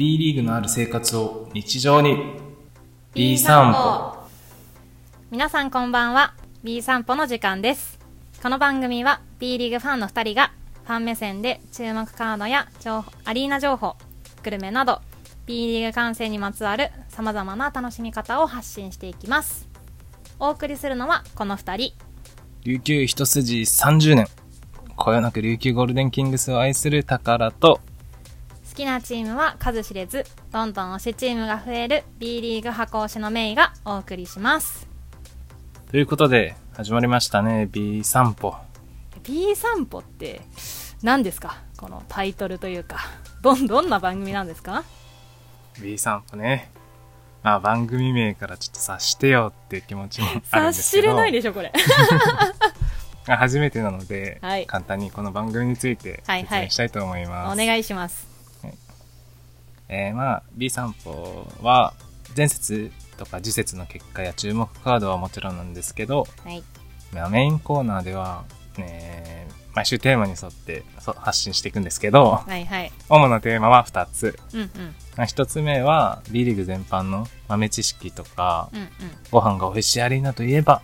B リーグのある生活を日常に。 B 散歩、皆さんこんばんは。 B 散歩の時間です。この番組は B リーグファンの2人がファン目線で注目カードやアリーナ情報、グルメなど B リーグ観戦にまつわるさまざまな楽しみ方を発信していきます。お送りするのはこの2人、琉球一筋30年、こよなく琉球ゴールデンキングスを愛する宝と、好きなチームは数知れず、どんどん推しチームが増える B リーグ箱推しのメイがお送りします。ということで始まりましたね、 B 散歩。 B 散歩って何ですか、このタイトルというかどんな番組なんですか。 B 散歩ね、まあ、番組名からちょっと察してよって気持ちもあるんですけど、察しれないでしょこれ初めてなので、はい、簡単にこの番組について説明したいと思います、はいはい、お願いします。はい、まあ B 散歩は前節とか次節の結果や注目カードはもちろんなんですけど、はい、メインコーナーでは、毎週テーマに沿って発信していくんですけど、はいはい、主なテーマは2つ、うんうん、まあ、1つ目は B リーグ全般の豆知識とか、うんうん、ご飯が美味しいアリーナといえば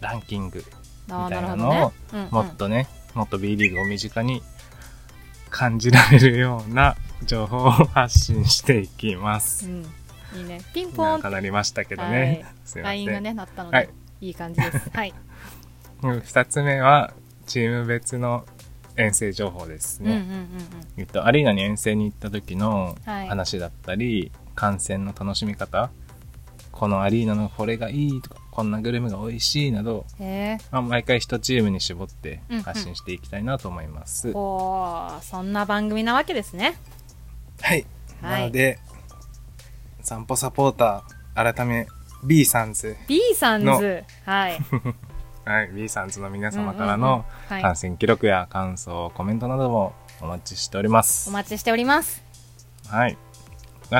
ランキングみたいなのをもっとね、もっと B リーグを身近に感じられるような情報を発信していきます、うん、いいね、ピンポーンとなりましたけどね、はい、ラインがね鳴ったので、はい、いい感じです、はい、2つ目はチーム別の遠征情報ですね、うんうんうんうん、アリーナに遠征に行った時の話だったり、はい、観戦の楽しみ方、このアリーナのこれがいいとか、こんなグルメが美味しいなど、まあ、毎回1チームに絞って発信していきたいなと思います、うんうん、お、そんな番組なわけですね。はい、はい、なので散歩サポーター改め B サンズの、はいはい、B サンズの皆様からの観戦記録や感想、コメントなどもお待ちしております。お待ちしております。はい、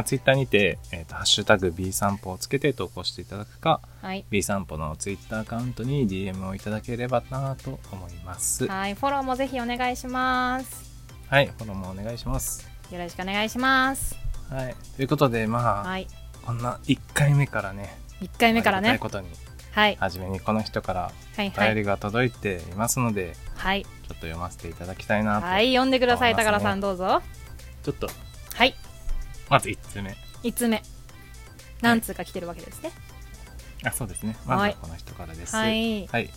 ツイッターにて、ハッシュタグ B 散歩をつけて投稿していただくか、はい、B 散歩のツイッターアカウントに DM をいただければなと思います。はい、フォローもぜひお願いします。はい、フォローもお願いします。よろしくお願いします。はい、ということで、まあ、はい、こんな1回目からね、まあ、ことに、はい、初めにこの人からお便りが届いていますので、はい、ちょっと読ませていただきたいなと思います、ね。はい、読んでください高田さん、どうぞ。ちょっと、はい、まず1通目、何通か来てるわけですね、はい、あ、そうですね、まずはこの人からです。はい、はい、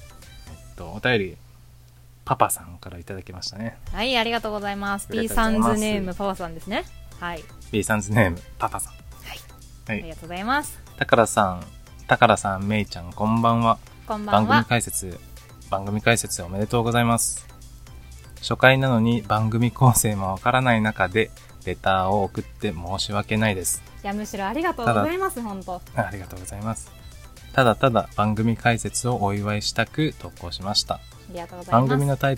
お便りパパさんからいただきましたね。はい、ありがとうございます。 B サンズネームパパさんですね。はい、 B サンズネームパパさん、はい、はい、ありがとうございます。高田さん、めいちゃん、こんばんは。こんばんは。番組解説おめでとうございます。初回なのに番組構成もわからない中でレターを送って申し訳ないです。いや、むしろありがとうございます。本当ありがとうございます。ただただ番組解説をお祝いしたく投稿しました。ありがとうございます。番組のタ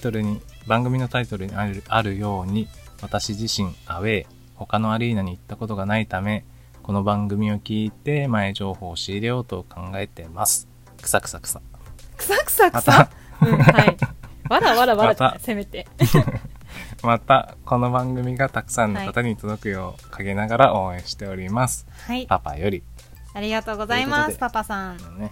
イトルにあるように、私自身アウェー、他のアリーナに行ったことがないため、この番組を聞いて前情報を仕入れようと考えてます。くさくさくさくさくさくさ、うん、はいわらわらわら、せめてまたこの番組がたくさんの方に届くよう陰ながら応援しております、はい、パパより。ありがとうございます。パパさん、ね、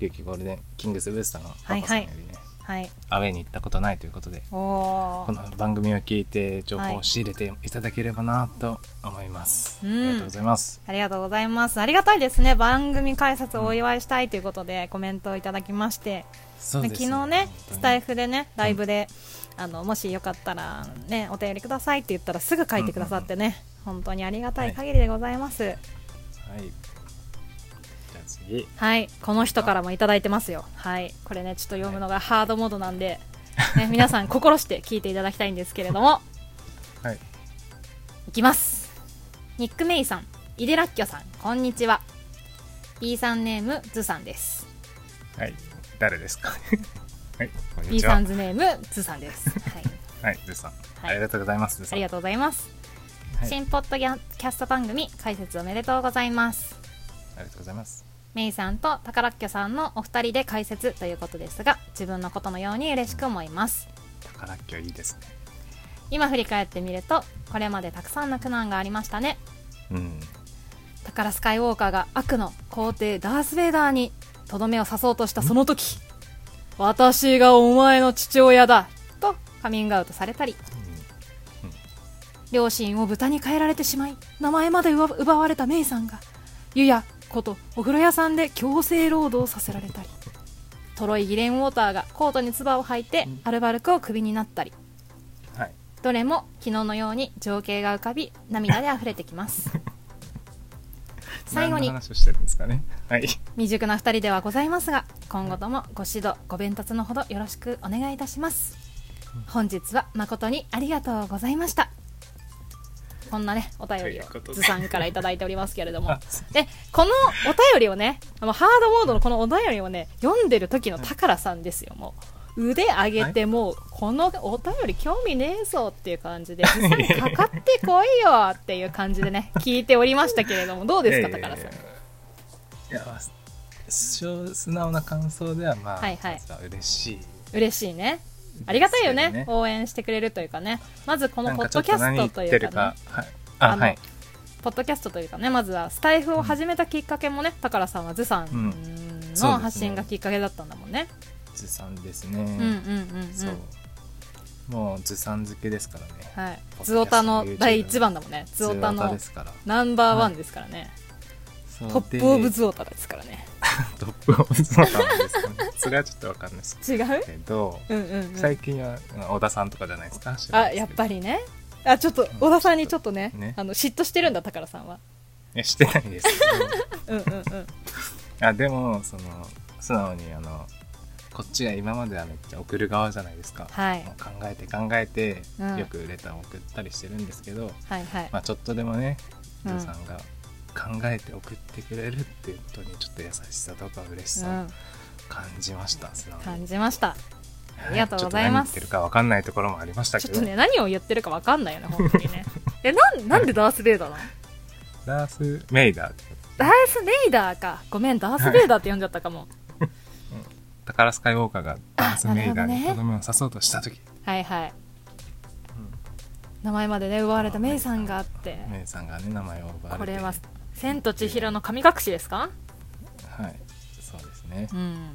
琉球ゴールデンキングスブースターのパパさんよりね、はいはい、アウェイに行ったことないということで、お、この番組を聞いて情報を仕入れていただければなと思います、はい、ありがとうございます、うん、ありがとうございます。ありがたいですね、番組解説をお祝いしたいということで、うん、コメントをいただきまして、そうですね、昨日ねスタイフでねライブで、うん、もしよかったら、ね、お便りくださいって言ったらすぐ書いてくださってね、うんうんうん、本当にありがたい限りでございます、はいはい、じゃあ次、はい、この人からもいただいてますよ、はい、これねちょっと読むのがハードモードなんで、はいね、皆さん心して聞いていただきたいんですけれども、はい、いきます。ニックメイさん、イデラッキョさん、こんにちは。 B さんネームズさんです。はい、誰ですかはい、こんにちは。 B さんズネームズさんです、はい、ズさん、はい、ありがとうございます。ありがとうございます、はい、新ポッドキャスト番組解説おめでとうございます。ありがとうございます。メイさんと宝っきょさんのお二人で解説ということですが、自分のことのように嬉しく思います。宝っきょいいですね。今振り返ってみるとこれまでたくさんの苦難がありましたね、うん、だからスカイウォーカーが悪の皇帝ダース・ベイダーにとどめを刺そうとしたその時、私がお前の父親だとカミングアウトされたり、うんうん、両親を豚に変えられてしまい名前まで奪われたメイさんが湯屋ことお風呂屋さんで強制労働させられたり、トロイ・ギレンウォーターがコートに唾を吐いてアルバルクをクビになったり、はい、どれも昨日のように情景が浮かび涙であふれてきます最後に何の話をしてるんですかね、はい、未熟な2人ではございますが今後ともご指導ご鞭撻のほどよろしくお願いいたします。本日は誠にありがとうございました。こんなねお便りをずさんからいただいておりますけれどもでこのお便りをねハードモードのこのお便りをね読んでる時の宝さんですよ。もう腕上げてもうこのお便り興味ねえぞっていう感じでずさんかかってこいよっていう感じでね聞いておりましたけれどもどうですか宝さん。素直な感想ではまあ、はいはい、嬉しいねありがたいよ ね応援してくれるというかね。まずこのポッドキャストという か、ねはいあはい、ポッドキャストというかねまずはスタイフを始めたきっかけもね宝さんはずさんの発信がきっかけだったんだもんね。ずさんですね、もうずさん好きですからね、はい、ズオタの第一番だもんね。ズオタのナンバーワンですからね、はい、トップオブズオタですからねトップオブズオタなんですかねそれはちょっと分かんないですけど、違う？うん、最近は小田さんとかじゃないですか。あやっぱりねあちょっと小田さんにちょっとね、ね嫉妬してるんだ宝さんは。いやしてないですけどうんうん、うん、あでもその素直にこっちが今まではめっちゃ送る側じゃないですか、はい、もう考えて、うん、よくレターを送ったりしてるんですけど、はいはいまあ、ちょっとでもね小田さんが、うん考えて送ってくれるっていうことにちょっと優しさとか嬉しさ感じました、うん、感じましたありがとうございます。ちょっと何言ってるか分かんないところもありましたけどちょっとね何を言ってるか分かんないよね本当にねえ なんでダース・ベイダーなのダース・メイダーダース・メイダーかごめんダース・ベイダーって呼んじゃったかもだからスカイウォーカーがダース・メイダーにとどめを刺そうとした時、ね、はいはい、うん、名前までね奪われたメイさんがあってメイさんがね名前を奪われてこれは千と千尋の神隠しですか。はいそうですね、うん、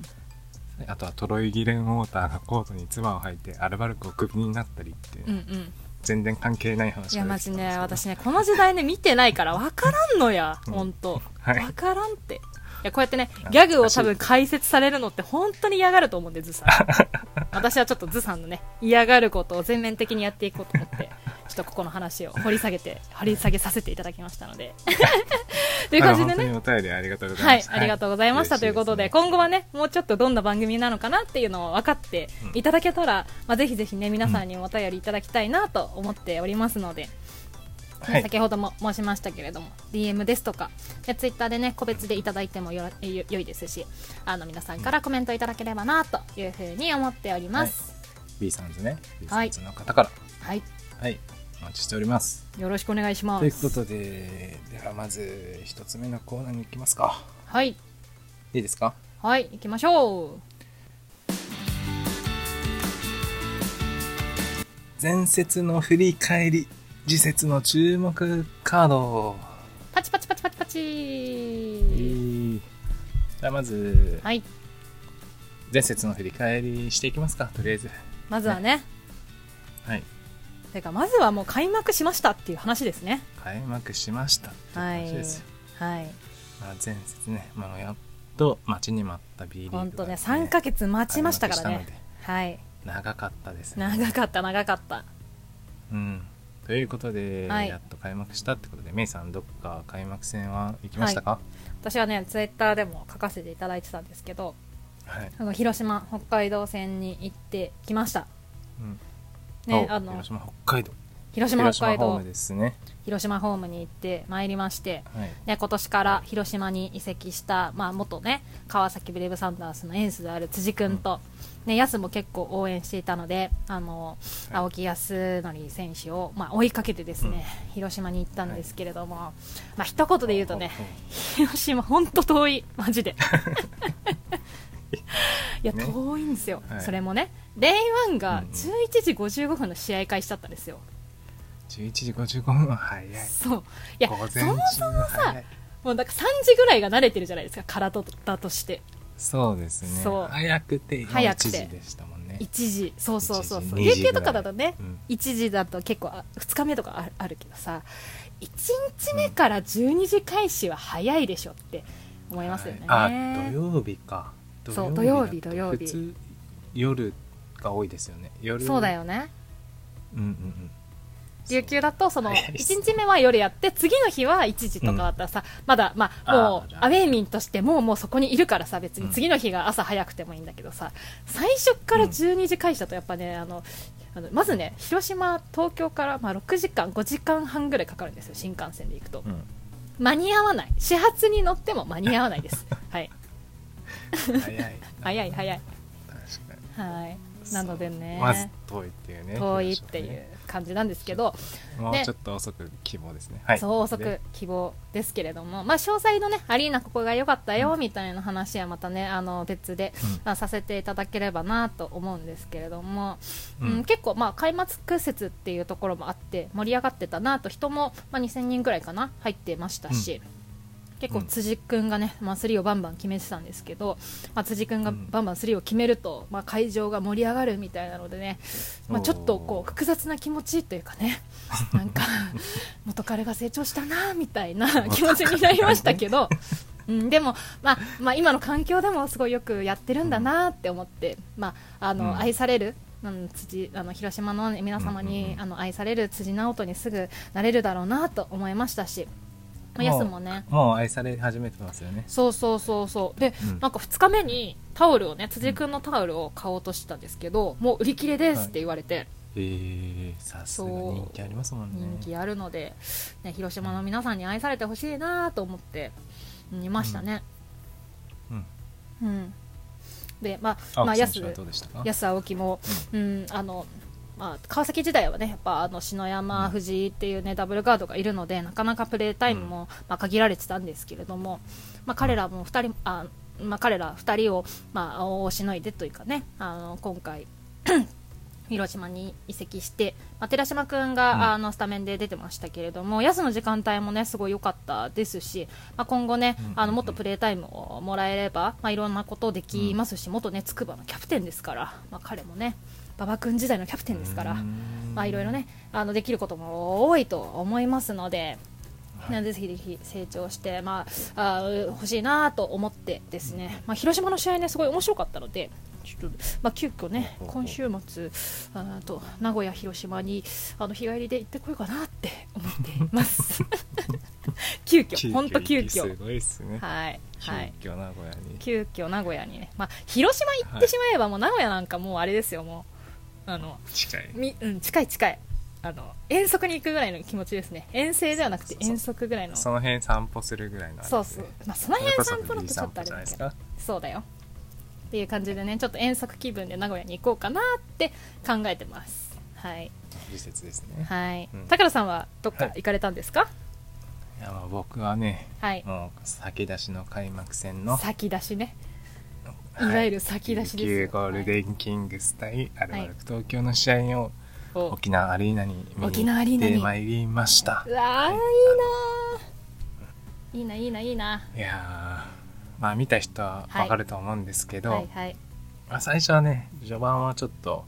あとはトロイ・ギレンウォーターがコートに唾を吐いてアルバルクをクビになったりって、うんうん、全然関係ない話。いやマジね私ねこの時代ね見てないから分からんのや本当、うんはい、分からんっていやこうやってねギャグを多分解説されるのって本当に嫌がると思うんでズさん私はちょっとズさんのね嫌がることを全面的にやっていこうと思ってちょっとここの話を掘り下げさせていただきましたのでという感じでね本当にお便りありがとうございました、はい、ありがとうございました、はい、ということで、ね、今後はねもうちょっとどんな番組なのかなっていうのを分かっていただけたら、うんまあ、ぜひぜひね皆さんにもお便りいただきたいなと思っておりますので、うんね、先ほども申しましたけれども、はい、DM ですとかツイッターでね個別でいただいても良いですし皆さんからコメントいただければなというふうに思っております、はい、B さんズね B さんズの方からはい、はいお待ちしております。よろしくお願いします。ということでではまず一つ目のコーナーに行きますか。はいいいですか。はい行きましょう。前節の振り返り次節の注目カードパチパチパチパチパチ、じゃあまず、はい、前節の振り返りしていきますか。とりあえずまずはねはいてかまずはもう開幕しましたっていう話ですね。開幕しましたっていう話ですよ、はいはいまあ、前節ね、まあ、やっと待ちに待った B リーグが、ね、本当ね3ヶ月待ちましたからね、はい、長かったですね。長かった、うん、ということで、はい、やっと開幕したってことでメイさんどこか開幕戦は行きましたか。はい、私はねツイッターでも書かせていただいてたんですけど、はい、広島北海道戦に行ってきました、うんね、広島北海道広島ホームに行ってまいりまして、はいね、今年から広島に移籍した、まあ、元ね川崎ブレイブサンダースのエースである辻君と、うんね、安も結構応援していたのではい、青木康則選手を、まあ、追いかけてですね、うん、広島に行ったんですけれども、はいまあ、一言で言うとね広島本当遠いマジでいや、ね、遠いんですよ、はい、それもねレイワンが11時55分の試合開始だったんですよ。11時55分は早い。そういや、そもそもさ、もうなんか3時ぐらいが慣れてるじゃないですか、体として。そうですね、そう早くて1時でしたもんね。1時、そうそうそう、連休とかだとね、うん、1時だと結構2日目とかあるけどさ、1日目から12時開始は早いでしょって思いますよね、うん、はい、あ、土曜日か。そう、土曜日、土曜日普通夜が多いですよね。夜、そうだよね、うんうんうん。有給だとその1日目は夜やって、次の日は1時とかだったらさ、うん、まだまあもうアウェー民としてもうそこにいるからさ、別に次の日が朝早くてもいいんだけどさ、最初から12時開始だとやっぱね、まずね、広島東京からまあ6時間5時間半ぐらいかかるんですよ、新幹線で行くと、うん、間に合わない。始発に乗っても間に合わないですはい早い確かに、はい、なのでね、まず遠いっていうね、遠いっていう感じなんですけど、もうちょっと遅く希望ですね、はい、そう遅く希望ですけれども、まあ、詳細のね、アリーナここが良かったよみたいな話はまたね、別で、うん、させていただければなと思うんですけれども、うんうん、結構まあ開幕節っていうところもあって盛り上がってたなと、人もまあ2000人ぐらいかな入ってましたし、うん、結構辻君がね、まあ、スリーをバンバン決めてたんですけど、まあ、辻君がバンバンスリーを決めると、まあ、会場が盛り上がるみたいなのでね、まあ、ちょっとこう複雑な気持ちというかね、なんか元彼が成長したなみたいな気持ちになりましたけどうん、でも、まあ、今の環境でもすごいよくやってるんだなって思って、まあ、愛される広島の皆様に愛される辻直人にすぐなれるだろうなと思いましたし、ヤスもね、もう愛され始めてますよね。そうで、うん、なんか2日目にタオルをね、辻君のタオルを買おうとしてたんですけど、もう売り切れですって言われて、はい、さすが人気ありますもんね。人気あるので、ね、広島の皆さんに愛されてほしいなと思って見ましたね、うんうんうん、で、まあヤス、青木も、うん、まあ、川崎時代はね、やっぱ篠山、藤井っていうね、ダブルガードがいるので、なかなかプレータイムもまあ限られてたんですけれども、まあ、彼ら2人をまあをしのいでというかね、今回広島に移籍して、まあ、寺島君がスタメンで出てましたけれども、ヤスの時間帯もねすごい良かったですし、まあ、今後ね、もっとプレータイムをもらえれば、まあ、いろんなことできますし、元ね筑波のキャプテンですから、まあ、彼もね馬場君時代のキャプテンですから、まあ、いろいろねできることも多いと思いますので、はい、ぜひぜひ成長して、まあ、欲しいなと思ってですね、まあ、広島の試合ねすごい面白かったので、ちょっと、まあ、急遽ね今週末名古屋広島に日帰りで行ってこようかなって思っています急遽、本当急遽、すごいですね、はいはい、急遽名古屋に、ね、まあ、広島行ってしまえば、はい、もう名古屋なんかもうあれですよ、もう近い、遠足に行くぐらいの気持ちですね。遠征ではなくて遠足ぐらいの、その辺散歩するぐらいの、ね、そうそう、まあ、その辺散歩だとちょっとあれですけど、そうだよっていう感じでね、ちょっと遠足気分で名古屋に行こうかなって考えてます。はい、季節ですね、はい、うん、高田さんはどっか行かれたんですか？はい、いや、まあ僕はね、はい、もう先出しの開幕戦の先出しね、いわゆる先出しですよ、はい、琉球ゴールデンキングス対アルバルク東京の試合を沖縄アリーナに見に行ってまいりました。うわー、いいな、いいな。いやー、まあ見た人は分かると思うんですけど、はいはいはい、まあ、最初はね、序盤はちょっと、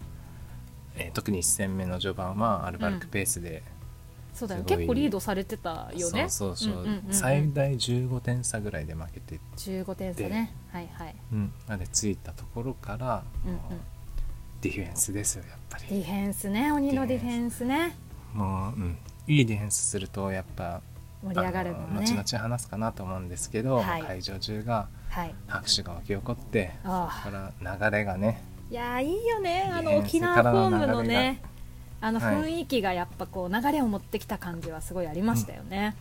特に1戦目の序盤はアルバルクペースで、うん、そうだよ、結構リードされてたよね。そう、うんうんうんうん、最大15点差ぐらいで負けて、15点差ね、はいはい、うん、までついたところから、うんうん、ディフェンスですよ、やっぱりディフェンスね、鬼のディフェンスね、もう、うん、いいディフェンスするとやっぱ盛り上がるもんね。後々話すかなと思うんですけど、はい、会場中が拍手が湧き起こって、はい、そこから流れがね、いや、いいよね、沖縄ホームのね、雰囲気がやっぱこう流れを持ってきた感じはすごいありましたよね、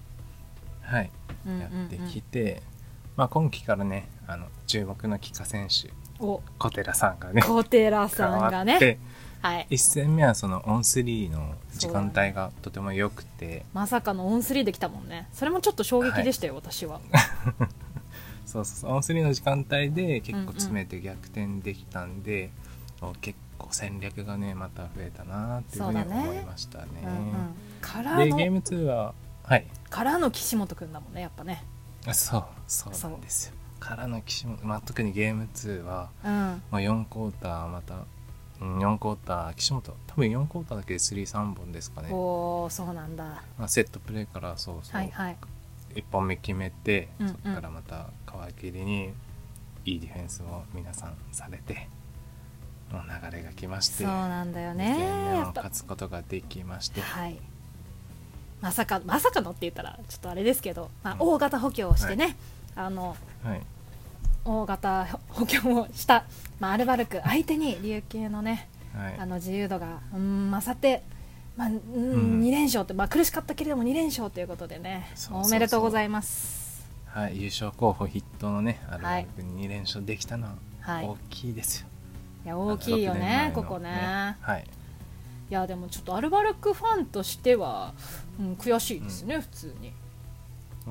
うん、はい、うんうんうん、やってきて、まあ、今季からね、注目の帰化選手、小寺さんがね、はい、1戦目はそのオンスリーの時間帯がとても良くて、まさかのオンスリーできたもんね。それもちょっと衝撃でしたよ、はい、私はそうそう、オンスリーの時間帯で結構詰めて逆転できたんで、うんうん、結こう戦略がねまた増えたなっていうふうに思いましたね。からのでゲーム2は、はい、からの岸本くんだもんねやっぱね。そうなんですよ。からの岸本、まあ、特にゲーム2は、うん、まあ、4クォーターまた4クォーター岸本多分4クォーターだけで 3本ですかね。おーそうなんだ、まあ、セットプレーからそう、はいはい、1本目決めて、うんうん、そこからまた皮切りにいいディフェンスを皆さんされての流れが来まして、そうなんだよね、2点目を勝つことができまして、はい、まさかのって言ったらちょっとあれですけど、まあ、大型補強をしてね、はい、はい、大型補強をした、まあ、アルバルク相手に琉球のね、はい、自由度が勝って、まあ、2連勝って、まあ、苦しかったけれども2連勝ということでね、そうおめでとうございます。はい、優勝候補筆頭のねアルバルクに2連勝できたのは大きいですよ、はい、いや大きいよねここね、はい、いやでもちょっとアルバルクファンとしては、悔しいですね、普通に、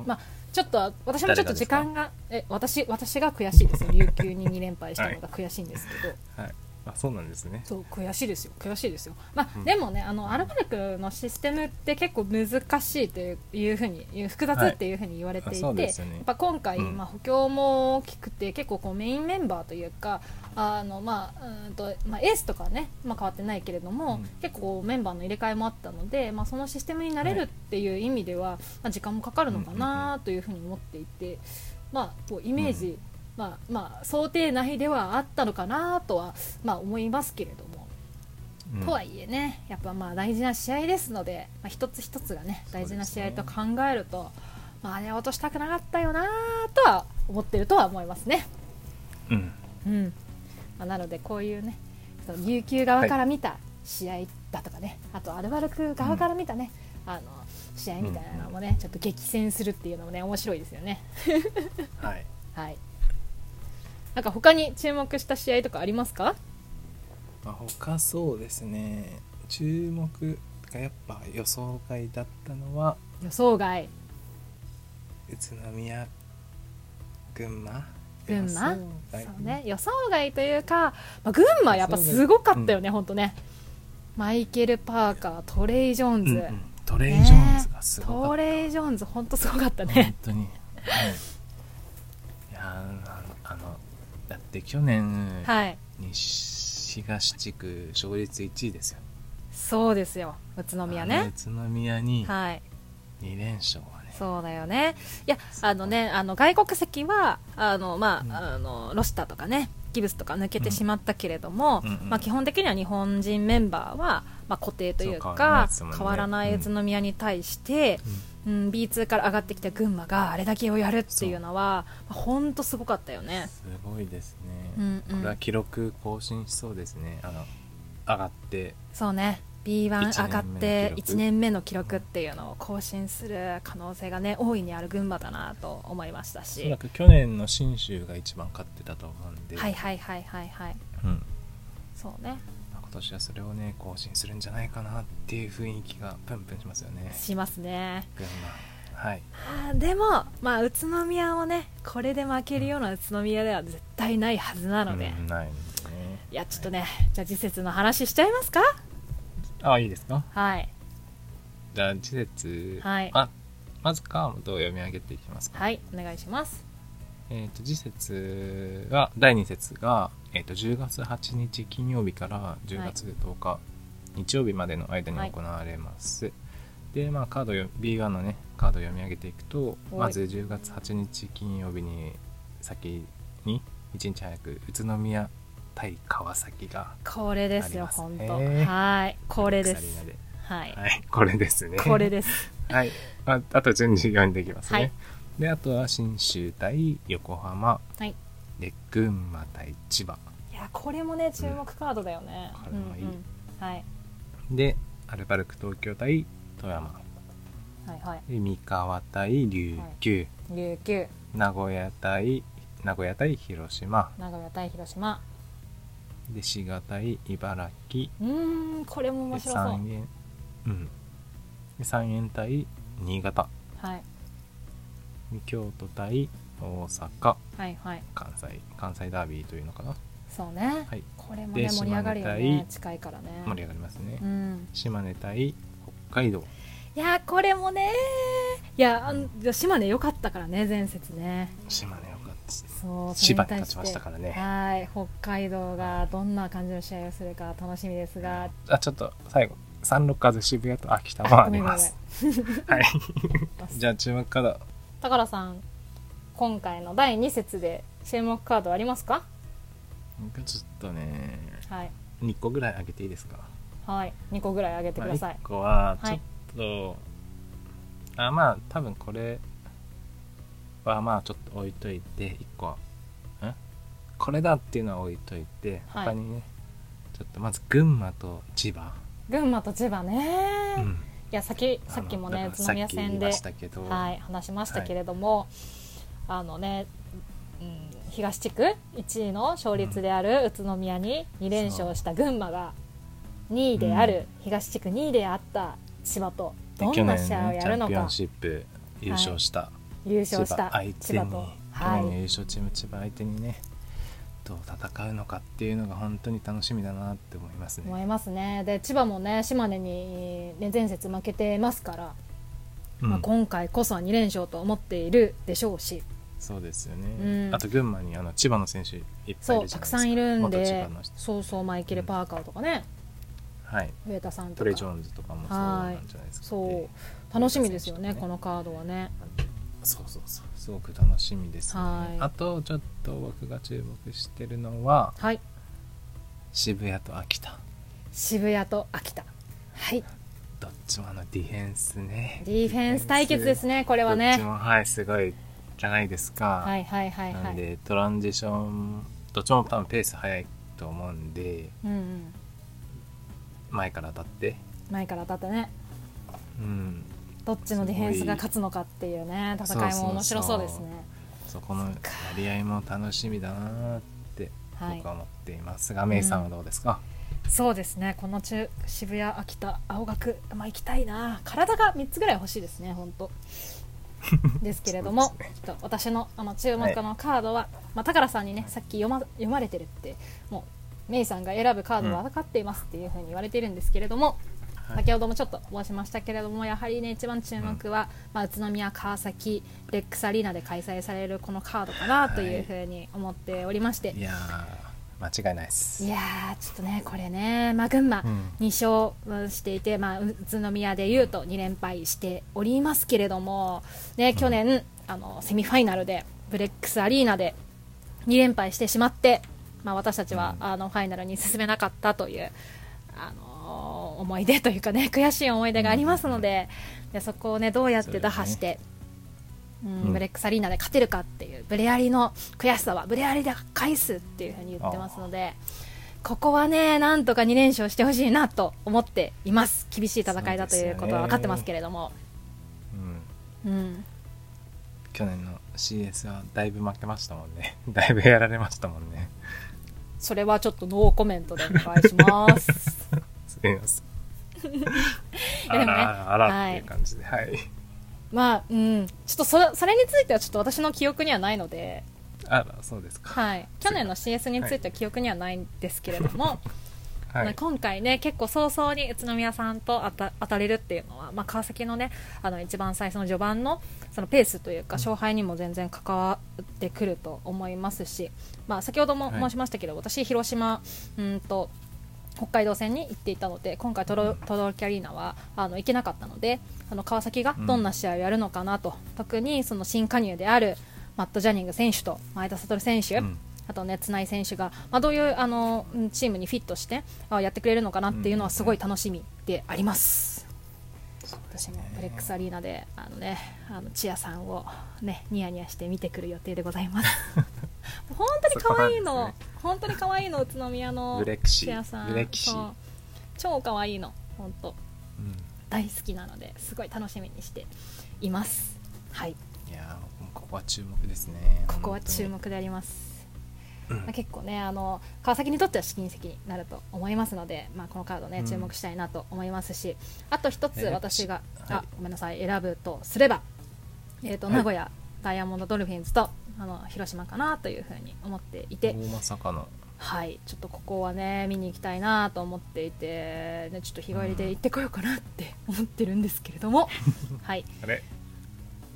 まあ、ちょっと私もちょっと時間が私が悔しいですよ、琉球に2連敗したのが悔しいんですけど、はいはい、あそうなんですね、そう悔しいですよ、まあ、でもねアルバルクのシステムって結構難しいというふうに複雑っていうふうに言われていて、はい、ね、やっぱ今回、まあ、補強も大きくて結構こうメインメンバーというかエースとかは、ね、まあ、変わってないけれども、結構メンバーの入れ替えもあったので、まあ、そのシステムに慣れるっていう意味では、はい、まあ、時間もかかるのかなというふうに思っていて、まあ、こうイメージ、まあ、想定内ではあったのかなとは、まあ、思いますけれども、とはいえねやっぱまあ大事な試合ですので、まあ、一つ一つがね大事な試合と考えると、ね、まあ、あれは落としたくなかったよなとは思ってるとは思いますね。うんなのでこういうね琉球側から見た試合だとかね、はい、あとアルバルク側から見たね、試合みたいなのもね、ちょっと激戦するっていうのもね面白いですよねはい、はい、なんか他に注目した試合とかありますか？他そうですね、注目がやっぱ予想外だったのは宇都宮群馬そうね、予想外というか、まあ、群馬やっぱすごかったよね、本当ね。マイケル・パーカー、トレイ・ジョーンズ、トレイ・ジョーンズがすごかった、トレイ・ジョーンズ本当すごかったね、本当に、はい、いやだって去年、はい、東地区勝率1位ですよ。そうですよ、宇都宮ね、宇都宮に2連勝は、はい、そうだよね。いやね、外国籍はロシタとかねギブスとか抜けてしまったけれども、まあ、基本的には日本人メンバーは、まあ、固定というか変わらない宇都宮に対して、B2 から上がってきた群馬があれだけをやるっていうのは本当、まあ、すごかったよね。すごいですね、これは記録更新しそうですね。上がってそうねB1 上がって1年目の記録っていうのを更新する可能性がね大いにある群馬だなと思いましたし、おそらく去年の信州が一番勝ってたと思うんで、はい、そうね、今年はそれをね更新するんじゃないかなっていう雰囲気がプンプンしますよね。しますね、群馬、はい、でも、まあ、宇都宮をねこれで負けるような宇都宮では絶対ないはずなので、ないんですね。いやちょっとね、はい、じゃあ次節の話しちゃいますか。いいですか。はい。じゃあ次節、はい、まず川本を読み上げていきますか。はい、お願いします。次節が第2節が、10月8日金曜日から10月10日、はい、日曜日までの間に行われます。はい、で、まあカードB1 のねカードを読み上げていくと、まず10月8日金曜日に先に1日早く宇都宮対川崎がこれですよ、本当、はい、これです、はい、はい、これですね、これですはい、あと順次読んでいきますね、はい、であとは信州対横浜、はい、で群馬対千葉、いやこれもね注目カードだよね、これもいい、はい、でアルバルク東京対富山、はいはい、で三河対琉球、はい、琉球、名古屋対広島、で滋賀対茨城、これも面白そう、三遠対新潟、はい、京都対大阪、はいはい、関西ダービーというのかな、そうね、はい、ここれもね盛り上がるよね、近いからね盛り上がりますね、うん、島根対北海道、いやこれもね、いや島根良かったからね前節ね、島根良かったそう、千葉に勝ちましたからね、はい北海道がどんな感じの試合をするか楽しみですが、あちょっと最後サンロッカーズ渋谷と秋田もありますはいじゃあ注目カード、高良さん今回の第2節で注目カードありますか？ちょっとね、はい、2個ぐらい上げていいですか？はい2個ぐらい上げてください、まあ、1個はちょっと、はい、あまあ多分これはまあちょっと置いといて、1個んこれだっていうのは置いといて、他にね、はい、ちょっとまず群馬と千葉ね、うん、いやさっきもね宇都宮戦ではい、話しましたけれども、はい、あのね、うん、東地区1位の勝率である宇都宮に2連勝した群馬が2位である、うん、東地区2位であった千葉とどんな試合をやるのか、去年、ね、チャンピオンシップ優勝した、はい、優勝した千葉と、はい、去年の優勝チーム千葉相手にねどう戦うのかっていうのが本当に楽しみだなって思いますね。思いますね。で千葉もね島根に、ね、前節負けてますから、うんまあ、今回こそは2連勝と思っているでしょうし、そうですよね、うん、あと群馬に千葉の選手いっぱいいるじゃないですか、そうたくさんいるんで、そうそうマイケル・パーカーとかね、うん、はい上田さんとかトレジョーンズとかもそうなんじゃないですか、そう楽しみですよねこのカードはね、そうすごく楽しみですね、はい、あとちょっと僕が注目してるのは、はい、渋谷と秋田はいどっちもディフェンスね、ディフェンス対決ですねこれはね、どっちもはいすごいじゃないですか、はいはいはいはい、なんでトランジションどっちも多分ペース早いと思うんで、うんうん、前から当たってね、うんどっちのディフェンスが勝つのかっていうね戦いも面白そうですね、そうこのやり合いも楽しみだなって僕は思っていますが、はい、メイさんはどうですか、うん、そうですねこの渋谷秋田青学、まあ、行きたいな、体が3つぐらい欲しいですね本当ですけれども、ね、ちょっと私の注目のカードは、はいまあ、高良さんにねさっき読まれてるってもうメイさんが選ぶカードは分かっていますっていうふうに言われているんですけれども、うん先ほどもちょっと申しましたけれどもやはりね一番注目は、うんまあ、宇都宮川崎レックスアリーナで開催されるこのカードかなというふうに思っておりまして、はい、いやー間違いないです、いやちょっとねこれね、まあ、群馬2勝していて、うんまあ、宇都宮でいうと2連敗しておりますけれども、ね、去年、うん、セミファイナルでブレックスアリーナで2連敗してしまって、まあ、私たちは、うん、ファイナルに進めなかったという思い出というかね悔しい思い出がありますので、うん、でそこをねどうやって打破して、ねうん、ブレックスアリーナで勝てるかっていう、うん、ブレアリの悔しさはブレアリで返すっていうふうに言ってますので、ここはねなんとか2連勝してほしいなと思っています。厳しい戦いだということは分かってますけれども、う、ねうんうん、去年の CS はだいぶ負けましたもんねだいぶやられましたもんね。それはちょっとノーコメントでお願いしますすみませんあらあらっていう感じで、はい、はい、まあうんちょっとそれについてはちょっと私の記憶にはないので、あらそうですか、はい去年の CS については記憶にはないんですけれども、はい、今回ね結構早々に宇都宮さんと当たれるっていうのは、まあ、川崎のね一番最初の序盤のそのペースというか勝敗にも全然関わってくると思いますし、まあ先ほども申しましたけど、はい、私広島北海道戦に行っていたので今回轟アリーナは行けなかったので川崎がどんな試合をやるのかなと、うん、特にその新加入であるマット・ジャニング選手と前田悟選手、うん、あとねつない選手が、まあ、どういうチームにフィットしてやってくれるのかなっていうのはすごい楽しみであります、うんうん、私もブレックスアリーナでねチアさんを、ね、ニヤニヤして見てくる予定でございます本当に可愛いの、ね、本当に可愛いの宇都宮のチアさんそう超可愛いの本当、うん、大好きなのですごい楽しみにしています、はい、いやここは注目ですね。ここは注目であります、うんまあ、結構ね川崎にとっては試金石になると思いますので、まあ、このカードね注目したいなと思いますし、うん、あと一つ私が、はい、ごめんなさい選ぶとすれば、名古屋、はいダイヤモンドドルフィンズと広島かなというふうに思っていて、大まさかのはい、ちょっとここはね見に行きたいなと思っていて、ね、ちょっと日帰りで行ってこようかなって思ってるんですけれども、はい、あれ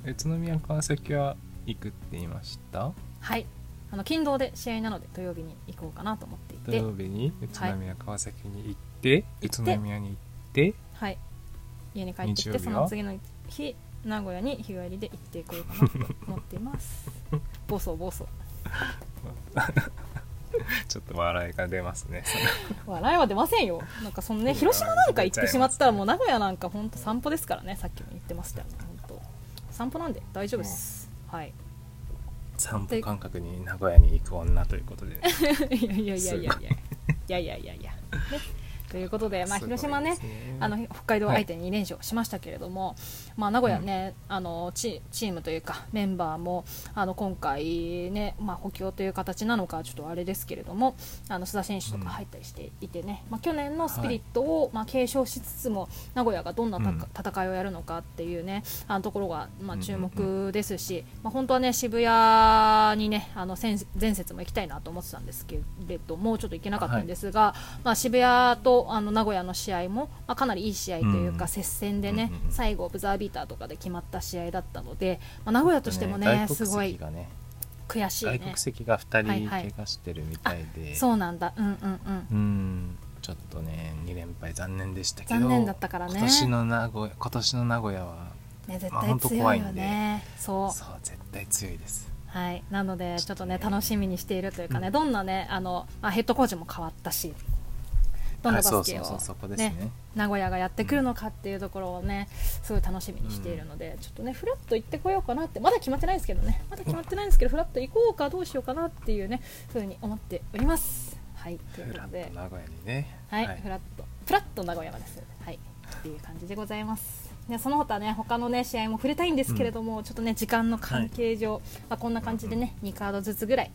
宇都宮川崎は行くって言いました？はい、金堂で試合なので土曜日に行こうかなと思っていて、土曜日に宇都宮川崎に行って、はい、宇都宮に行って、はい、家に帰ってきてその次の日名古屋に日帰りで行ってこようかなと思っています。暴走暴走ちょっと笑いが出ますね。笑いは出ませんよ。なんかそのね、広島なんか行ってしまったらもう名古屋なんか本当散歩ですからね。さっきも言ってましたよ、本当散歩なんで大丈夫です、はい、散歩感覚に名古屋に行く女ということでいやいやいやいやいやいやいやいや、ね、ということで、まあ、広島 ね北海道相手に2連勝しましたけれども、はい、まあ、名古屋ね、うん、チームというかメンバーも今回、ね、まあ、補強という形なのかちょっとあれですけれども、須田選手とか入ったりしていてね、うん、まあ、去年のスピリットを、はい、まあ、継承しつつも名古屋がどんな戦いをやるのかっていうね、うん、ところが、まあ、注目ですし、うんうんうん、まあ、本当はね渋谷にね前節も行きたいなと思ってたんですけれどもちょっと行けなかったんですが、はい、まあ、渋谷と名古屋の試合も、まあ、かなりいい試合というか、うん、接戦でね、うんうん、最後ブザービーターとかで決まった試合だったので、まあ、名古屋としても ねすごい悔しいね。外国籍が2人怪我してるみたいで、はいはい、そうなんだ、うんうんうん、うん、ちょっとね2連敗残念でしたけど、残念だったからね、今年の名古屋は、ね、絶対強いよね、まあ、本当怖いんで、そう絶対強いです。はい、なのでちょっとね楽しみにしているというかね、うん、どんなねまあ、ヘッドコーチも変わったしどんなバスケを、ね、そうね、名古屋がやってくるのかっていうところをねすごい楽しみにしているので、うん、ちょっとねフラッと行ってこようかなって、まだ決まってないんですけどね、フラッと行こうかどうしようかなっていうね、そういう風に思っております。はい、ということでフラッと名古屋にね、はい、はい、フラッと名古屋がです、はい、っていう感じでございます。でその他ね他のね試合も触れたいんですけれども、うん、ちょっとね時間の関係上、はい、まあ、こんな感じでね、うん、2カードずつぐらい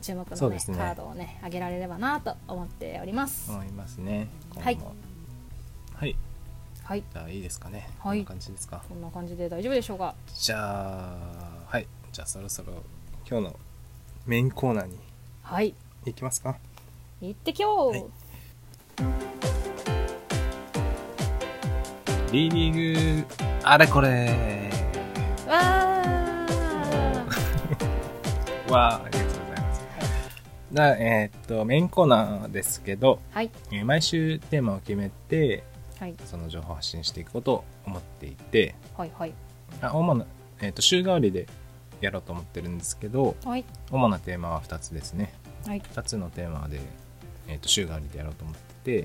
注目の、ね、カードをね上げられればなと思っております。思いますね。はいはいはい。じゃあいいですかね。はい。こんな感じですか。こんな感じで大丈夫でしょうか。じゃあ、はい。じゃあそろそろ今日のメインコーナーに行きますか。はい、行ってきよう。はい、Bリーグあれこれ。わー。メインコーナーですけど、はい、毎週テーマを決めて、はい、その情報を発信していくことを思っていて、はいはい、主な、週替わりでやろうと思ってるんですけど、はい、主なテーマは2つですね、はい、2つのテーマで、週替わりでやろうと思って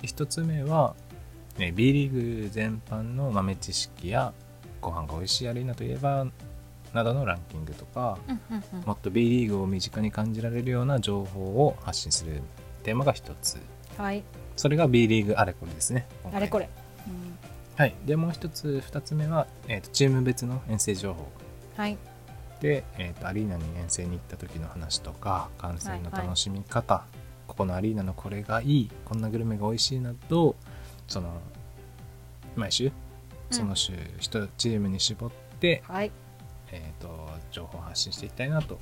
て、1つ目は、B リーグ全般の豆知識やご飯が美味しいアリーナといえばなどのランキングとか、うんうんうん、もっと B リーグを身近に感じられるような情報を発信するテーマが一つ、はい、それが B リーグあれこれですね、あれこれ、うん、はい、でもう一つ二つ目は、チーム別の遠征情報、はい、で、アリーナに遠征に行った時の話とか観戦の楽しみ方、はいはい、ここのアリーナのこれがいい、こんなグルメが美味しいなど、その毎週その週1チームに絞って、うん、はい、情報を発信していきたいなと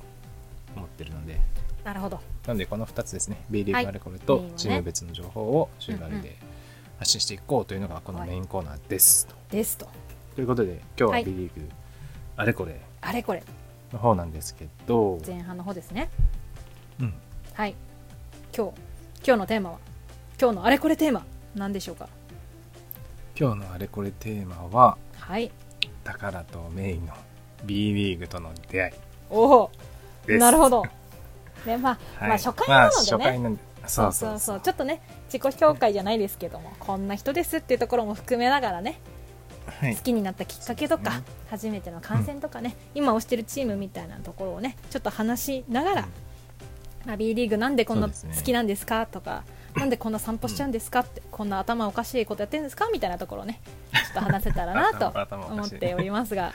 思ってるので、なるほど、なのでこの2つですね、 B リーグあれこれとチーム別の情報を週替わりで発信していこうというのがこのメインコーナーですと、はい、ですと。ということで今日は B リーグあれこれの方なんですけど、前半の方ですね、うん、はい、今日のテーマは、今日のあれこれテーマ何でしょうか。今日のあれこれテーマは、はい、宝とメイのB リーグとの出会い。おお、なるほど。ね、まあ、はい、まあ初回なのでね。まあ、初回なんで、そうちょっとね自己紹介じゃないですけども、ね、こんな人ですっていうところも含めながらね、はい、好きになったきっかけとか、ね、初めての観戦とかね、うん、今推してるチームみたいなところをねちょっと話しながら、うん、まあ、B リーグなんでこんな好きなんですかとか、なんでこんな散歩しちゃうんですかって、うん、こんな頭おかしいことやってるんですかみたいなところをねちょっと話せたらなと思っておりますが。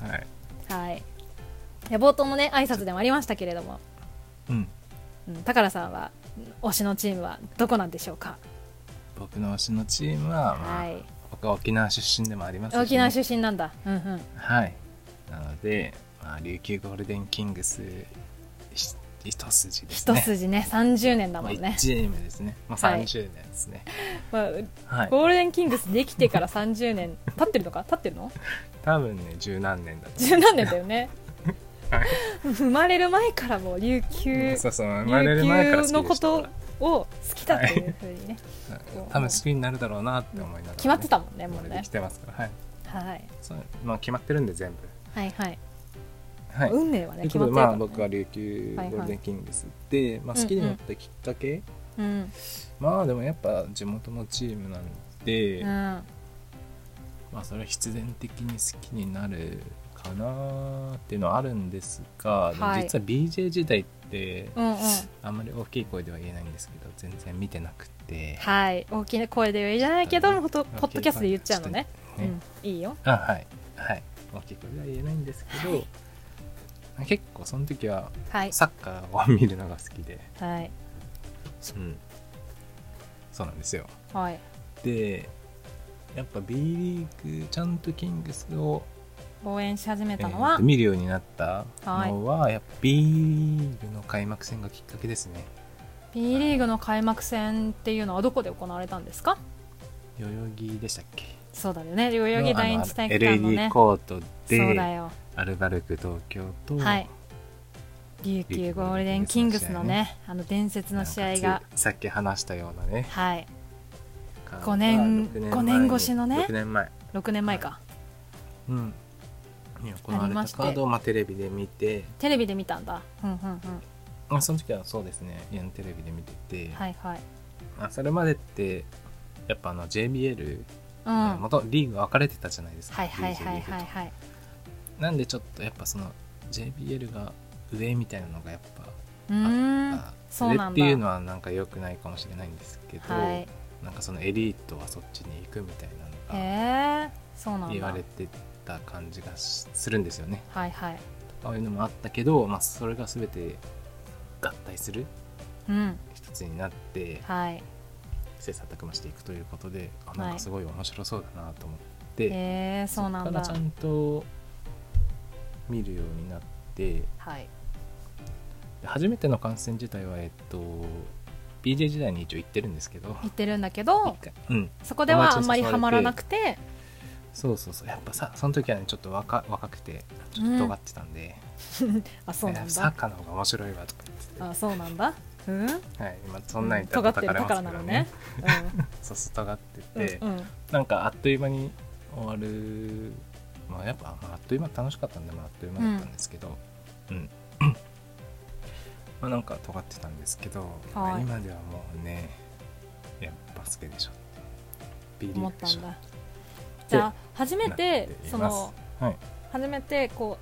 はいはい、いや冒頭の、ね、挨拶でもありましたけれども、うん、高田さんは推しのチームはどこなんでしょうか。僕の推しのチームは、まあ、はい、僕は沖縄出身でもありますし、ね、沖縄出身なんだ、うんうん、はい、なので、まあ、琉球ゴールデンキングス一筋ですね。一筋ね、30年だもんね。1年目ですね、まあ、30年ですね、はい、まあはい、ゴールデンキングスできてから30年経ってるのか、経ってるの多分ね、十何年だと思う。十何年だよねはい、生まれる前からもう琉球のことを好きだっていう風にね、はい、多分好きになるだろうなって思いながら、ね、決まってたもんね、もうね、来てますから、はいはい、そう、まあ、決まってるんで全部、はいはいはい、運命はね決まってるから、ね、まあ、僕は琉球ゴールデンキングスで、はいはい、まあ、好きになったきっかけ、うんうん、まあでもやっぱ地元のチームなんで、うん、まあそれは必然的に好きになるかなっていうのはあるんですが、はい、実は BJ 時代って、うんうん、あんまり大きい声では言えないんですけど全然見てなくて、はい、大きい声では言えないけど、ね、ポッドキャストで言っちゃうのね、うん、いいよ、あ、はいはい、大きい声では言えないんですけど、はい、結構その時はサッカーを見るのが好きで、はい、うん、そうなんですよ、はい、でやっぱ B リーグちゃんとキングスを応援し始めたのは、見るようになったのは、はい、やっぱ B リーグの開幕戦がきっかけですね。 B リーグの開幕戦っていうのはどこで行われたんですか？代々木でしたっけ？そうだよね、代々木第一体育館のね LED コートで、そうだよ、アルバルク東京と、はい、琉球ゴールデンキングスのね、あの伝説の試合が、さっき話したようなね、はい、5年越しのね、6年前か、はい、うん、このあれたカードを、まあ、テレビで見たんだ、うんうんうん、まあ、その時はそうですね、テレビで見てて、はいはい、まあ、それまでってやっぱあの JBL、うん、元リーグ分かれてたじゃないですか、はいはいはいはい、はい、なんでちょっとやっぱその JBL が上みたいなのがやっぱあった、そうなんだ、それっていうのはなんか良くないかもしれないんですけど、はい、なんかそのエリートはそっちに行くみたいなのが言われてて感じがするんですよね、はいはい、そういうのもあったけど、まあ、それが全て合体する、うん、一つになって、はい、切磋琢磨していくということで、あ、なんかすごい面白そうだなと思って、はい、そうなんだ、そこからちゃんと見るようになって、はい、で初めての観戦自体は、BJ 時代に一応行ってるんだけど、うん、そこではあんまりハマらなくて、そうやっぱさ、その時はねちょっと若くてちょっと尖ってたんで、うん、あ、そうなんだ、サッカーの方が面白いわとか言ってて、あ、そうなんだ、うん、はい、今そんなに尖ってるからなのね、うん、そうそう、尖ってて、うんうん、なんかあっという間に終わる、まあ、やっぱ、まあ、あっという間楽しかったんで、まあ、あっという間だったんですけど、うん、うん、まあなんか尖ってたんですけど、まあ、今ではもうね、いやバスケでしょ、Bリーグでしょ、じゃあ初めてこ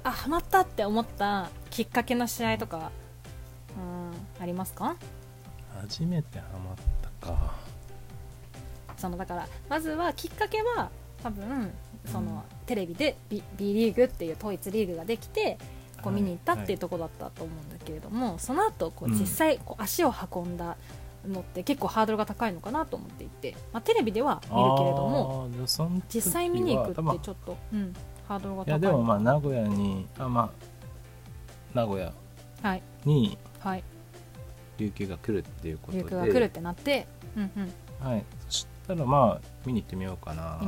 う、あ、ハマったって思ったきっかけの試合とか、うん、ありますか？初めてハマったか、そのだからまずはきっかけは多分その、うん、テレビで B リーグっていう統一リーグができてこう見に行ったっていうところだったと思うんだけれども、はいはい、その後こう実際こう足を運んだ、のって結構ハードルが高いのかなと思っていて、まあ、テレビでは見るけれども実際見に行くってちょっと、うん、ハードルが高い。いやでもまあ名古屋に琉球が来るっていうことで、はいはい、琉球が来るってなって、うんうん、はい、そしたらまあ見に行ってみようかな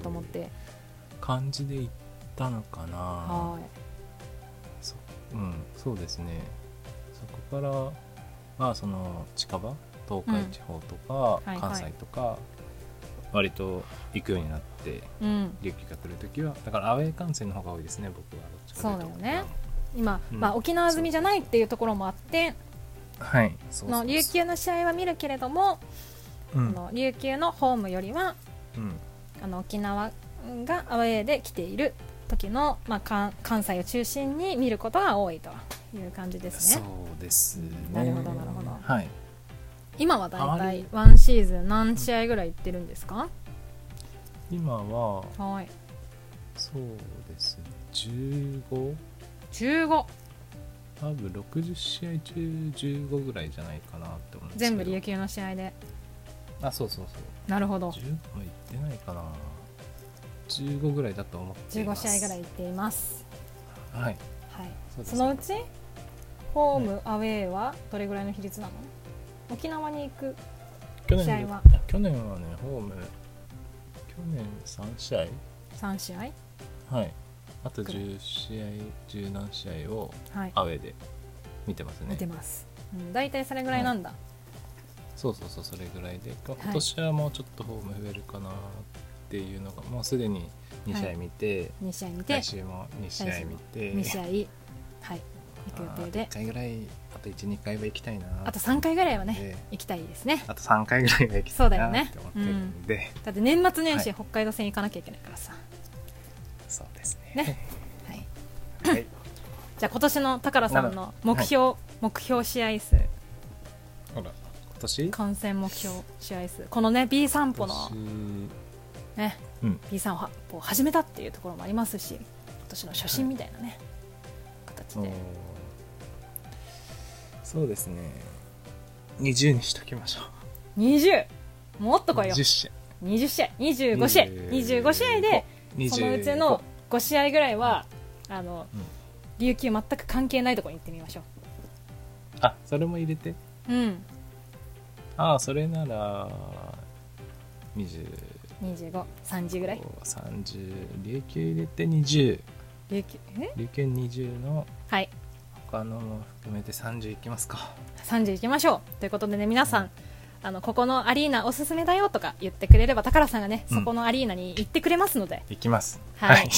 と思って感じで行ったのかな、はい、うん、そうですね、そこからまあ、その近場東海地方とか、うん、関西とか、はいはい、割と行くようになって、うん、琉球が来るときはだからアウェー観戦の方が多いですね、僕はどっちかというと。そうだよね、今、うん、まあ、沖縄済みじゃないっていうところもあって、はい、そうそうそう、琉球の試合は見るけれども、うん、琉球のホームよりは、うん、沖縄がアウェーで来ている時の、まあ、関西を中心に見ることが多いという感じですね。そうですね。なるほどなるほど。はい。今はだいたい1シーズン何試合ぐらい行ってるんですか？今は、はい、そうですね。15。多分60試合中15ぐらいじゃないかなって思うんですけど。全部琉球の試合で。あ、そう。なるほど。15は行ってないかな。15ぐらいだと思っています。15試合ぐらい行っています。はい。はい、そのうちホーム、ね、アウェーはどれぐらいの比率なの？沖縄に行く試合は去年はね、ホーム去年3試合、はい、あと10試合10何試合をアウェーで見てますね、はい、見てます、うん、大体それぐらいなんだ、はい、そうそうそう、それぐらいで今年はもうちょっとホーム増えるかなっていうのが、はい、もうすでに2試合見て、はい、2試合見て、来週も2試合見て2試合、はい、行く予定で、1回ぐらい、あと 1,2 回は行きたいな、あと3回ぐらいはね、行きたいですね、あと3回ぐらいは行きたいなって思ってるんで、そうだよね、うん、だって年末年始、はい、北海道戦行かなきゃいけないからさ、そうですね、ね、はい、はい、じゃあ今年の宝さんの目標、はい、目標試合数、ほら観戦目標試合数、このね B 散歩の、ね、うん、B 散歩を始めたっていうところもありますし、今年の初心みたいなね、はい、形で、そうですね、20にしときましょう。20、もっと来いよ、20試合、20試合、25試合、25試合でそのうちの5試合ぐらいはあの、うん、琉球全く関係ないところに行ってみましょう。あ、それも入れて、うん、ああ、それなら20、25、30ぐらい、30、琉球入れて20、琉球20の、はい、他のも含めて30いきますか。30いきましょうということでね、皆さん、うん、あのここのアリーナおすすめだよとか言ってくれれば、宝さんがね、うん、そこのアリーナに行ってくれますので、行きます、はいはい、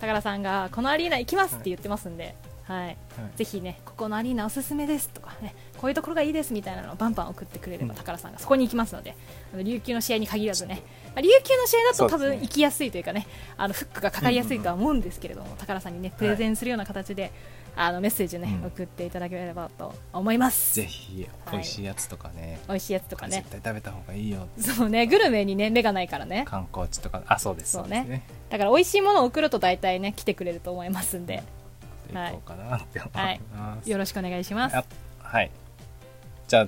宝さんがこのアリーナ行きますって言ってますんで、はいはいはい、ぜひね、ここのアリーナおすすめですとかね、こういうところがいいですみたいなのをバンバン送ってくれれば、宝さんがそこに行きますので、あの琉球の試合に限らずね、琉球の試合だと多分行きやすいというか ね、あのフックがかかりやすいとは思うんですけれども、宝さんにねプレゼンするような形で、はい、あのメッセージをね、送っていただければと思います。ぜひ美味しいやつとかね、はい、美味しいやつとかね、絶対食べた方がいいよ。そうね、グルメにね目がないからね、観光地とか、あ、そうです、そうですね、だから美味しいものを送ると大体ね来てくれると思いますんで、行こうかなって思います、はい、よろしくお願いします。はい、じゃあ、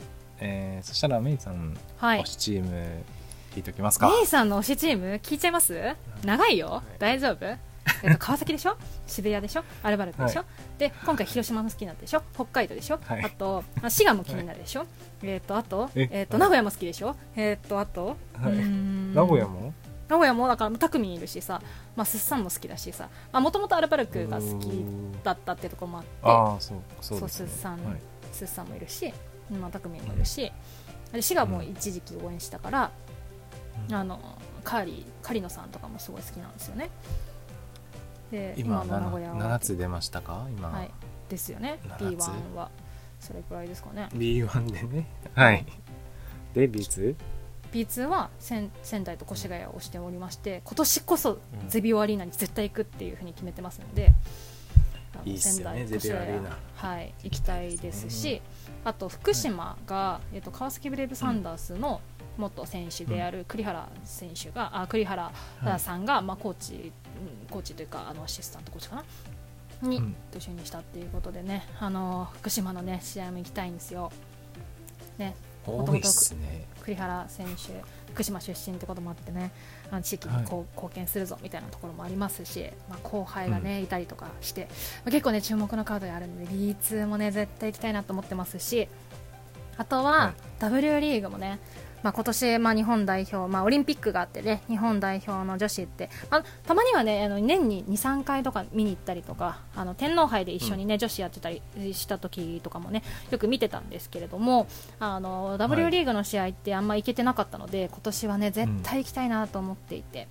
そしたらメイさん、はい、推しチーム聞いておきますか。メイさんの推しチーム聞いちゃいます？長いよ、はい、大丈夫？川崎でしょ、渋谷でしょ、アルバルクでしょ、はい、で今回広島も好きになったでしょ、北海道でしょ、はい、あと滋賀も気になるでしょ、はい、あと、名古屋も好きでしょ、あと、はい、名古屋もだからタクミンいるしさ、まあ、スッサンも好きだしさ、もともとアルバルクが好きだったってところもあって、あ、そうですね、そう、スッサンもいるし、まあ、タクミンもいるし、シガも一時期応援したから、うん、あのカリノさんとかもすごい好きなんですよね。で今の名古屋は7つ出ましたか今、はい、ですよね。 B1 はそれくらいですかね。 B1 でね、はい、で B2?B2 は仙台と越谷を推しておりまして、今年こそゼビオアリーナに絶対行くっていうふうに決めてますので、いいっすよね、ゼビオアリーナ、はい、行きたいですし、あと福島が、川崎ブレイブサンダースの元選手である栗原さんが、まあ、コーチというか、あのアシスタントコーチかなにと一緒にしたっていうことでね、福島のね試合も行きたいんですよね。多いっすね、栗原選手福島出身ってこともあってね、あの地域にこう貢献するぞみたいなところもありますし、まあ、後輩がねいたりとかして、まあ、結構ね注目のカードがあるので B2 もね絶対行きたいなと思ってますし、あとは W リーグもね、まあ、今年、まあ、日本代表、まあ、オリンピックがあってね、日本代表の女子って、まあ、たまにはね、あの年に 2,3 回とか見に行ったりとか、あの天皇杯で一緒にね、女子やってたりした時とかもねよく見てたんですけれども、あの W リーグの試合ってあんま行けてなかったので、はい、今年はね絶対行きたいなと思っていて、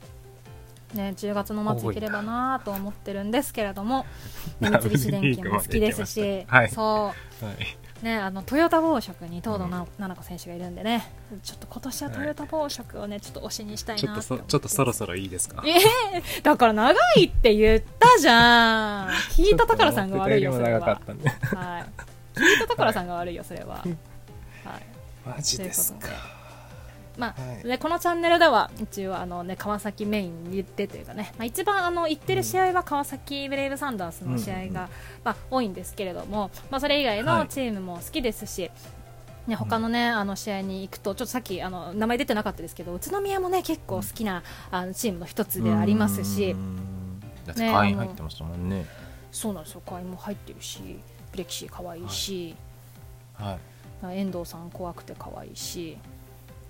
ね、10月の末行ければなと思ってるんですけれども、三菱電機も好きですし、はい、そう、はい、ね、あのトヨタ紡織に東藤七子選手がいるんでね、ちょっと今年はトヨタ紡織をねちょっと推しにしたいなって。ちょっとそろそろいいですか？だから長いって言ったじゃん。聞いた宝さんが悪いよそれは、はい、聞いた宝さんが悪いよそれは、はいはい、マジですか。まあ、はい、でこのチャンネルでは一応あの、ね、川崎メインに出てというかね、まあ、一番あの行ってる試合は川崎ブレイブサンダースの試合が、まあ、多いんですけれども、まあ、それ以外のチームも好きですし、はいね、他のねあの試合に行くと、ちょっとさっきあの名前出てなかったですけど、宇都宮もね結構好きなあのチームの一つでありますし、会員入ってましたもんね。そうなんですよ、会員も入ってるし、レキシー可愛いし、はいはい、遠藤さん怖くて可愛いし、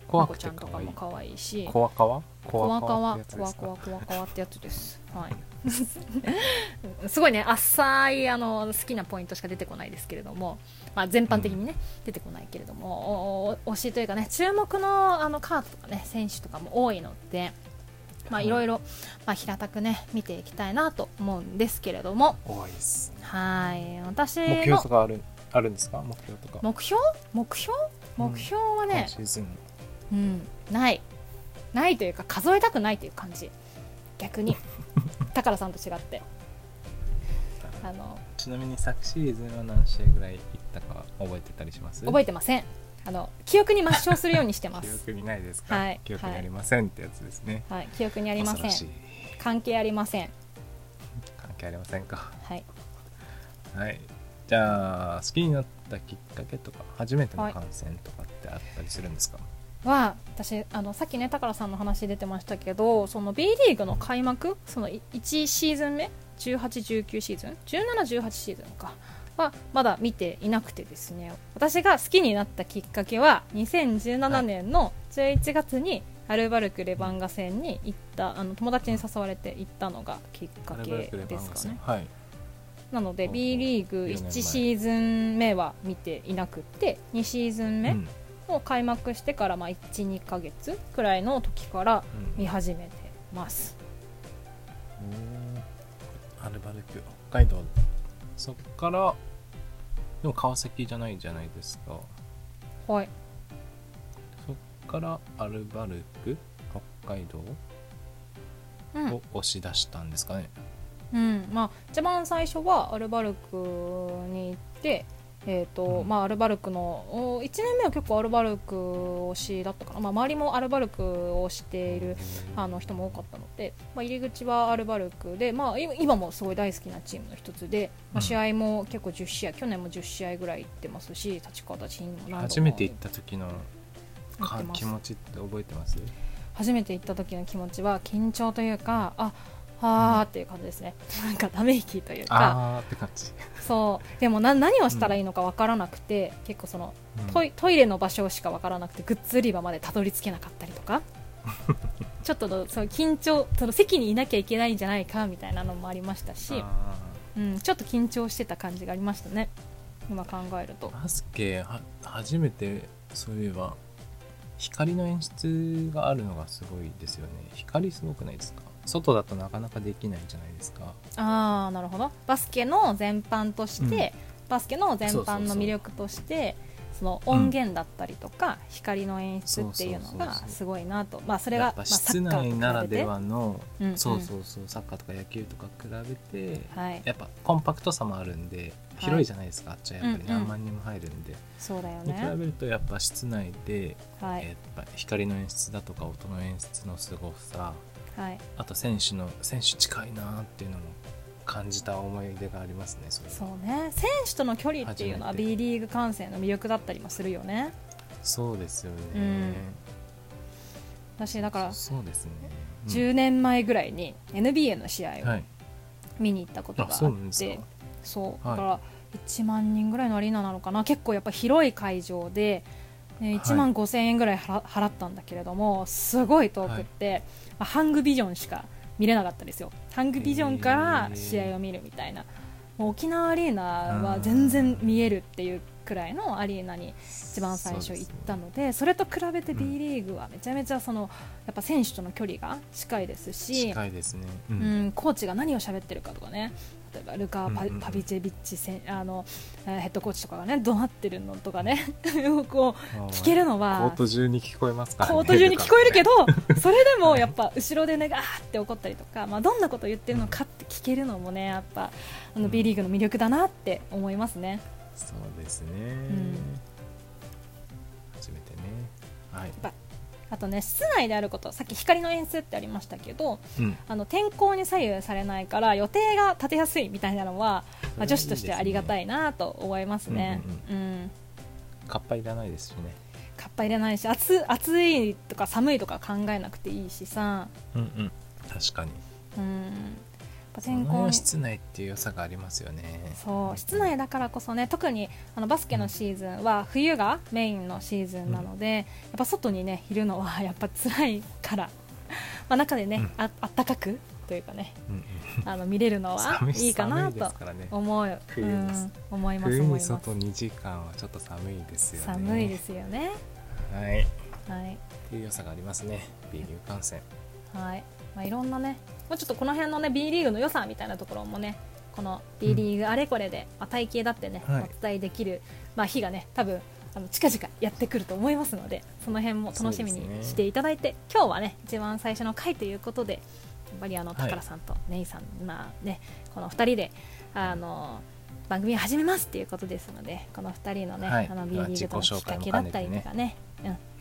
コアコちゃんとかも可愛いし、コアカワコアカワってやつです、はい、すごいね浅い好きなポイントしか出てこないですけれども、まあ、全般的にね、うん、出てこないけれども推しというかね注目の、カードとかね選手とかも多いので、まあ、いろいろ、まあ、平たくね見ていきたいなと思うんですけれども、多いです。はい、私の目標とかあるんですか？目標はね、うん、ないというか数えたくないという感じ、逆に高良さんと違ってちなみに昨シーズンは何試合ぐらい行ったか覚えてたりします？覚えてません。記憶に抹消するようにしてます記憶にないですか、はい、記憶にありませんってやつですね、はいはい、記憶にありません、関係ありません関係ありませんか、はい、はい、じゃあ好きになったきっかけとか初めての観戦とかってあったりするんですか？はいは私さっきね高良さんの話出てましたけど、その B リーグの開幕、その1シーズン目 18,19 シーズン 17,18 シーズンかはまだ見ていなくてですね、私が好きになったきっかけは2017年の11月にアルバルクレバンガ戦に行った、はい、友達に誘われて行ったのがきっかけですかね、はい、なので B リーグ1シーズン目は見ていなくて、2シーズン目、うんもう開幕してからまあ 1,2 ヶ月くらいの時から見始めてます、うん、アルバルク北海道、そっからでも川崎じゃないじゃないですか、はい、そっからアルバルク北海道を押し出したんですかね、うん、うん、まあ一番最初はアルバルクに行ってうんまあ、アルバルクの1年目は結構アルバルク推しだったかな、まあ、周りもアルバルクを推している人も多かったので、まあ、入り口はアルバルクで、まあ、今もすごい大好きなチームの一つで、まあ、試合も結構10試合、うん、去年も10試合ぐらい行ってますし、立川達にも何度も初めて行った時の気持ちって覚えてます？初めて行った時の気持ちは緊張というかはーっていう感じですね、うん、なんかため息というか、あーって感じそうでも何をしたらいいのか分からなくて、うん、結構その、うん、トイレの場所しか分からなくてグッズ売り場までたどり着けなかったりとかちょっとその緊張、その席にいなきゃいけないんじゃないかみたいなのもありましたし、うん、ちょっと緊張してた感じがありましたね、今考えると。バスケ初めて、そういえば光の演出があるのがすごいですよね。光すごくないですか？外だとなかなかできないんじゃないですか。あー、なるほど。バスケの全般として、うん、バスケの全般の魅力としてその音源だったりとか、うん、光の演出っていうのがすごいなと、まあそれがやっぱ室内ならではの、そうそうそう、サッカーとか野球とか比べて、はい、やっぱコンパクトさもあるんで広いじゃないですか、はい、あっちはやっぱり何万人も入るんで、うんうん、そうだよね。比べるとやっぱ室内で、はい、やっぱ光の演出だとか音の演出のすごさ、はい、あと選手近いなっていうのも感じた思い出がありますね。そうね、選手との距離っていうのは B リーグ観戦の魅力だったりもするよね。そうですよね、うん、私だからそうですね、うん、10年前ぐらいに NBA の試合を見に行ったことがあって、はい、そうだから1万人ぐらいのアリーナなのかな、結構やっぱ広い会場で1万5000円ぐらい払ったんだけれども、はい、すごい遠くって、はい、まあ、ハングビジョンしか見れなかったですよ。ハングビジョンから試合を見るみたいな、もう沖縄アリーナは全然見えるっていうくらいのアリーナに一番最初行ったの で、それと比べて B リーグはめちゃめちゃやっぱ選手との距離が近いですし、近いですね、うんうん、コーチが何を喋ってるかとかね、例えばルカ・パビチェビッチヘッドコーチとかがね怒鳴ってるのとかねこう聞けるのはコート中に聞こえますからね、コート中に聞こえるけどそれでもやっぱ後ろでねガーって怒ったりとか、まあ、どんなことを言ってるのかって聞けるのもね、やっぱB リーグの魅力だなって思いますね、うん、そうですね、うん、初めてね、はい、あとね室内であること、さっき光の演出ってありましたけど、うん、天候に左右されないから予定が立てやすいみたいなのは、まあ、女子としてはありがたいなと思いますね。カッパいらないですしね。カッパいらないし、暑いとか寒いとか考えなくていいしさ、うんうん、確かに、うん、ぱ天候室内っていう良さがありますよね。そう室内だからこそね、特にバスケのシーズンは冬がメインのシーズンなので、やっぱ外にねいるのはやっぱ辛いからまあ中でね、あったかくというかね、見れるのはいいかなと思う。冬に外2時間はちょっと寒いですよね。寒いですよね、はいはい、っていう良さがありますね B リーグ観戦。はいまあ、いろんなね、まあ、ちょっとこの辺のね B リーグの良さみたいなところもね、この B リーグあれこれで、まあ、体系だってね、はい、お伝えできる、まあ、日がね多分近々やってくると思いますので、その辺も楽しみにしていただいて、ね、今日はね一番最初の回ということで、やっぱり宝さんとネイさん、はいまあね、この2人で番組を始めますということですので、この2人のね、はい、B リーグとのきっかけだったりとかね、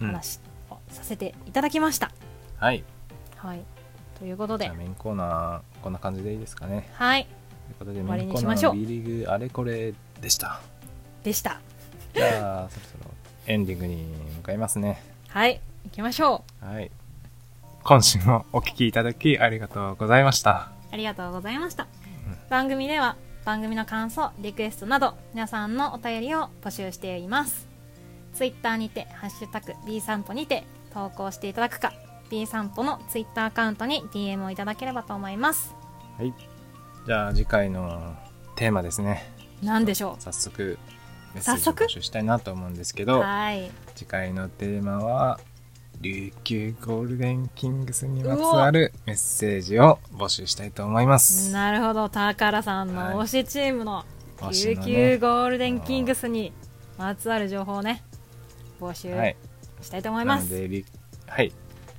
話をさせていただきました。はいはい、ということでメインコーナーこんな感じでいいですかね。はいということでメインコーナーの B リーグあれこれでしたでした。じゃあそろそろエンディングに向かいますね。はい行きましょう。はい今週もお聞きいただきありがとうございました。ありがとうございました、番組では番組の感想リクエストなど皆さんのお便りを募集しています。ツイッターにてハッシュタグ B 散歩にて投稿していただくか、B 散歩のツイッターアカウントに DM をいただければと思います。はい。じゃあ次回のテーマですね。何でしょう。早速メッセージを募集したいなと思うんですけど、はい、次回のテーマは琉球ゴールデンキングスにまつわるメッセージを募集したいと思います。なるほど。宝さんの推しチームの琉球ゴールデンキングスにまつわる情報をね募集したいと思います。はい。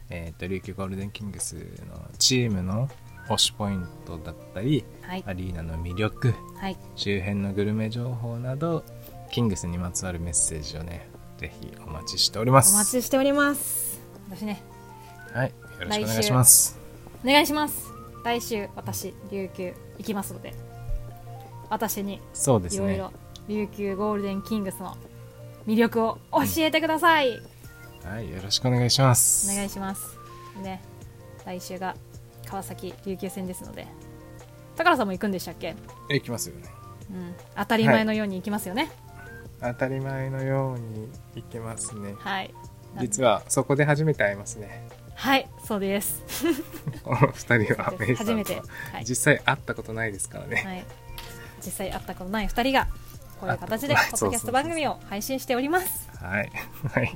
琉球ゴールデンキングスのチームの推しポイントだったり、はい、アリーナの魅力、はい、周辺のグルメ情報などキングスにまつわるメッセージをねぜひお待ちしております。お待ちしております。私ね、はい、よろしくお願いします。お願いします。来週私琉球行きますので、私にいろいろ琉球ゴールデンキングスの魅力を教えてください。はい、よろしくお願いします。お願いします。ね、来週が川崎琉球戦ですので、高田さんも行くんでしたっけ？行きますよね。うん、当たり前のように行きますよね。はい、当たり前のように行きますね。はい。実はそこで初めて会いますね。はい、そうです。この2人はメイさんと初めて、はい、実際会ったことないですからね。はい、実際会ったことない2人がこういう形でポッドキャスト番組を配信しております。はいはい。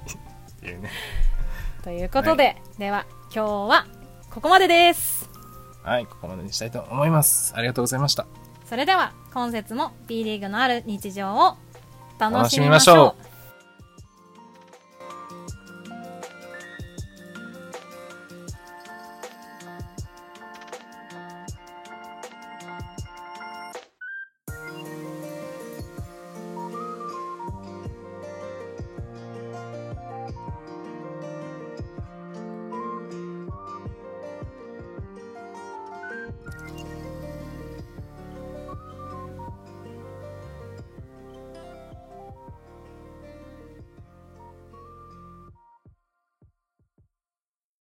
ということで、はい、では今日はここまでです。はいここまでにしたいと思います。ありがとうございました。それでは今節も B リーグのある日常を楽しみましょう。